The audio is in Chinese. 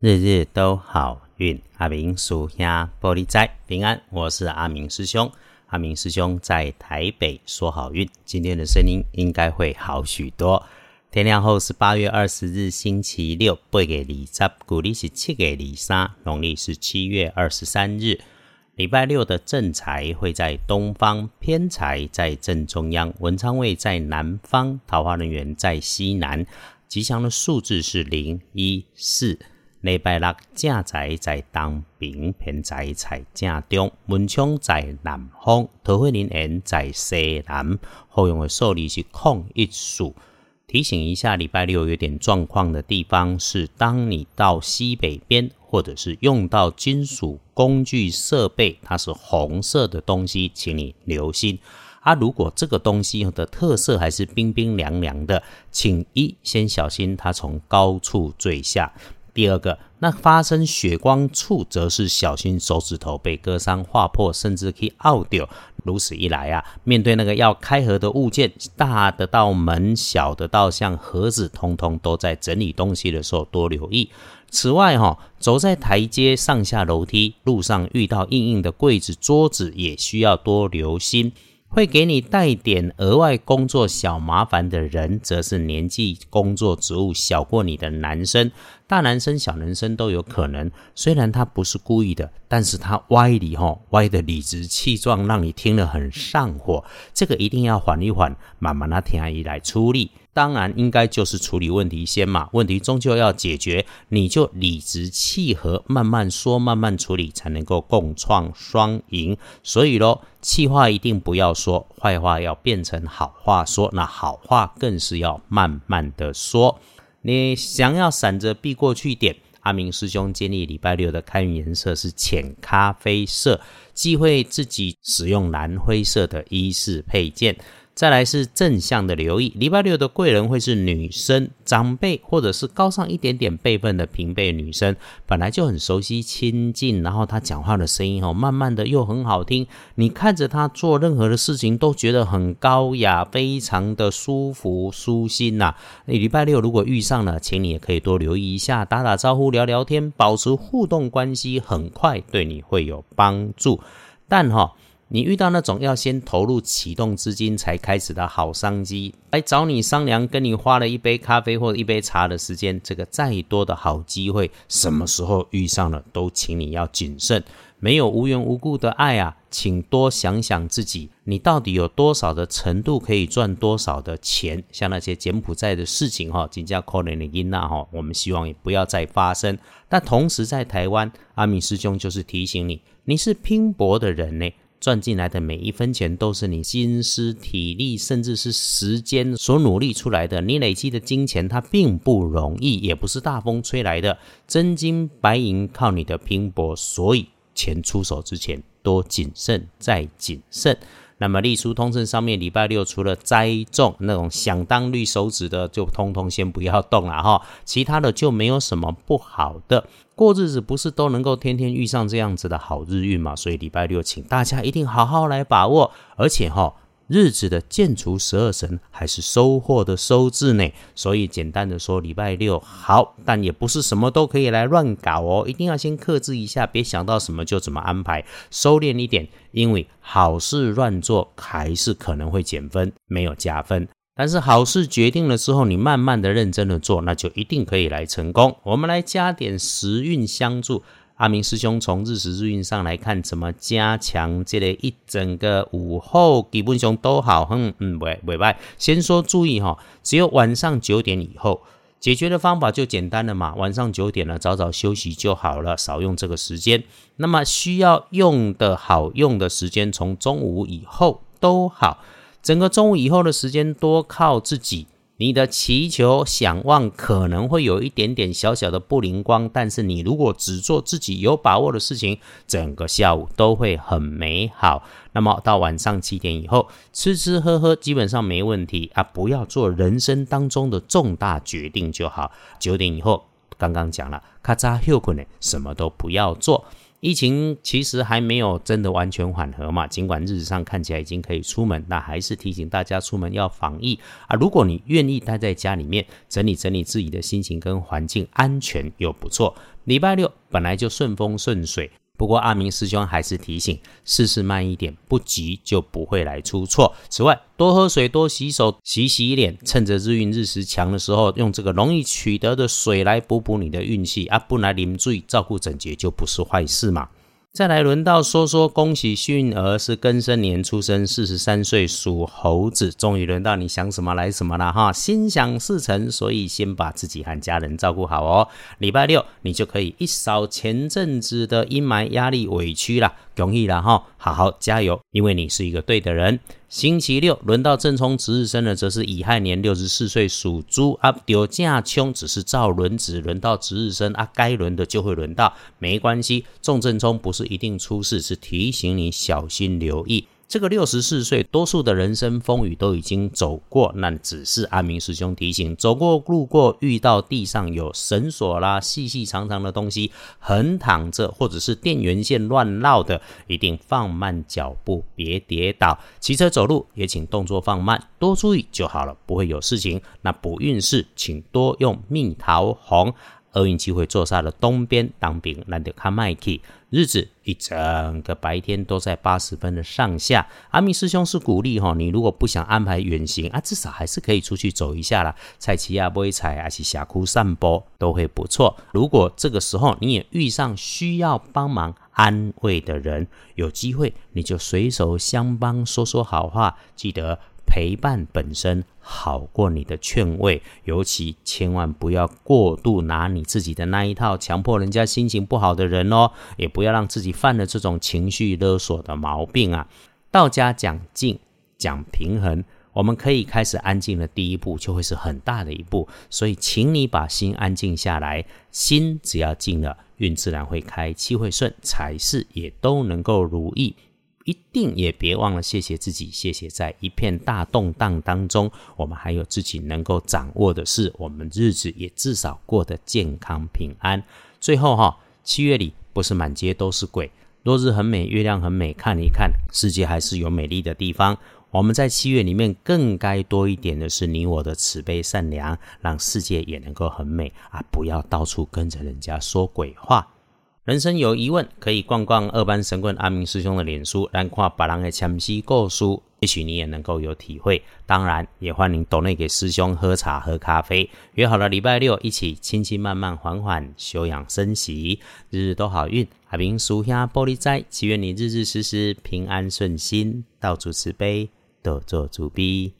日日都好运，阿明属下玻璃斋平安，我是阿明师兄。阿明师兄在台北说好运，今天的声音应该会好许多。天亮后是8月20日星期六，8月20，古历是7月23，农历是7月23日。礼拜六的正财会在东方，偏财在正中央，文昌位在南方，桃花人缘在西南。吉祥的数字是014。礼拜六正财在东边，偏财在正中，文昌在南方，桃花人缘在西南。后用的数字是014。提醒一下，礼拜六有点状况的地方是，当你到西北边，或者是用到金属工具设备，它是红色的东西，请你留心。如果这个东西的特色还是冰冰凉凉的，请先小心它从高处坠下。第二个，那发生血光处则是小心手指头被割伤、划破，甚至去凹掉。如此一来面对那个要开盒的物件，大的到门，小的到像盒子，通通都在整理东西的时候多留意。此外走在台阶、上下楼梯路上遇到硬硬的柜子、桌子也需要多留心。会给你带点额外工作小麻烦的人，则是年纪、工作职务小过你的男生，大男生、小男生都有可能。虽然他不是故意的，但是他歪理歪的理直气壮，让你听了很上火。这个一定要缓一缓，慢慢的听伊来处理。当然应该就是处理问题先嘛，问题终究要解决，你就理直气和，慢慢说，慢慢处理，才能够共创双赢。所以气话一定不要说，坏话要变成好话说，那好话更是要慢慢的说。你想要闪着避过去点，阿明师兄建议礼拜六的开运颜色是浅咖啡色，忌讳自己使用蓝灰色的衣饰配件。再来是正向的留意，礼拜六的贵人会是女生、长辈，或者是高上一点点辈分的平辈女生，本来就很熟悉亲近，然后她讲话的声音慢慢的又很好听，你看着她做任何的事情都觉得很高雅，非常的舒服舒心。礼拜六如果遇上了，请你也可以多留意一下，打打招呼、聊聊天，保持互动关系，很快对你会有帮助。但你遇到那种要先投入启动资金才开始的好商机，来找你商量，跟你花了一杯咖啡或一杯茶的时间，这个再多的好机会，什么时候遇上了都请你要谨慎。没有无缘无故的爱请多想想自己，你到底有多少的程度可以赚多少的钱。像那些柬埔寨的事情真的可怜的囡仔，我们希望也不要再发生。但同时在台湾，阿明师兄就是提醒你，你是拼搏的人呢，赚进来的每一分钱都是你心思、体力，甚至是时间所努力出来的。你累积的金钱它并不容易，也不是大风吹来的，真金白银靠你的拼搏。所以钱出手之前多谨慎再谨慎。那么历书通胜上面，礼拜六除了栽种那种想当绿手指的就通通先不要动了，其他的就没有什么不好的。过日子不是都能够天天遇上这样子的好日运嘛？所以礼拜六请大家一定好好来把握。而且日子的建除12神还是收获的收字呢，所以简单的说，礼拜六好，但也不是什么都可以来乱搞一定要先克制一下，别想到什么就怎么安排，收敛一点，因为好事乱做还是可能会减分，没有加分。但是好事决定了之后，你慢慢的认真的做，那就一定可以来成功。我们来加点时运相助，阿明师兄从日时日运上来看，怎么加强这个一整个午后基本上都好，不错。先说注意只有晚上9点以后，解决的方法就简单了嘛，晚上9点了，早早休息就好了，少用这个时间。那么需要用的好用的时间，从中午以后都好，整个中午以后的时间多靠自己。你的祈求、想望可能会有一点点小小的不灵光，但是你如果只做自己有把握的事情，整个下午都会很美好。那么到晚上7点以后，吃喝喝基本上没问题不要做人生当中的重大决定就好。9点以后，刚刚讲了，较早休困，什么都不要做。疫情其实还没有真的完全缓和嘛，尽管日子上看起来已经可以出门，那还是提醒大家出门要防疫如果你愿意待在家里面，整理整理自己的心情跟环境，安全又不错。礼拜六本来就顺风顺水，不过阿明师兄还是提醒，事事慢一点，不急就不会来出错。此外，多喝水，多洗手，洗脸，趁着日运日时强的时候，用这个容易取得的水来补补你的运气啊，不来啉水，照顾整洁就不是坏事嘛。再来轮到说，恭喜幸运儿是庚申年出生，43岁属猴子，终于轮到你想什么来什么了哈，心想事成，所以先把自己和家人照顾好哦。礼拜六你就可以一扫前阵子的阴霾、压力、委屈啦，恭喜啦哈，好好加油，因为你是一个对的人。星期六轮到正冲值日生的则是乙亥年64岁属猪啊，丢架冲只是照轮子轮到值日生啊，该轮的就会轮到，没关系，重正冲不是一定出事，是提醒你小心留意。这个64岁多数的人生风雨都已经走过，那只是阿明师兄提醒，走过路过遇到地上有绳索啦、细细长长的东西横躺着，或者是电源线乱绕的，一定放慢脚步，别跌倒。骑车走路也请动作放慢，多注意就好了，不会有事情。那补运势请多用蜜桃红，厄运机会坐煞的东边当兵，咱就看麦去。日子一整个白天都在80分的上下。阿明师兄是鼓励你如果不想安排远行啊，至少还是可以出去走一下啦，菜市啊买菜还是社区散步都会不错。如果这个时候你也遇上需要帮忙安慰的人，有机会你就随手相帮，说说好话，记得陪伴本身好过你的劝慰，尤其千万不要过度拿你自己的那一套强迫人家心情不好的人哦，也不要让自己犯了这种情绪勒索的毛病啊。道家讲静，讲平衡，我们可以开始安静的第一步就会是很大的一步，所以请你把心安静下来，心只要静了，运自然会开，气会顺，财事也都能够如意。一定也别忘了谢谢自己，谢谢在一片大动荡当中，我们还有自己能够掌握的事，我们日子也至少过得健康平安。最后7月里不是满街都是鬼，落日很美，月亮很美，看一看，世界还是有美丽的地方。我们在7月里面更该多一点的是你我的慈悲善良，让世界也能够很美啊！不要到处跟着人家说鬼话。人生有疑问，可以逛逛二班神棍阿明师兄的脸书，咱看别人的签诗故事，也许你也能够有体会。当然，也欢迎斗内给师兄喝茶喝咖啡。约好了礼拜六一起，轻轻慢慢缓缓休养生息，日日都好运。阿明叔兄玻璃仔，祈愿你日日时时平安顺心，到处慈悲，多做主悲。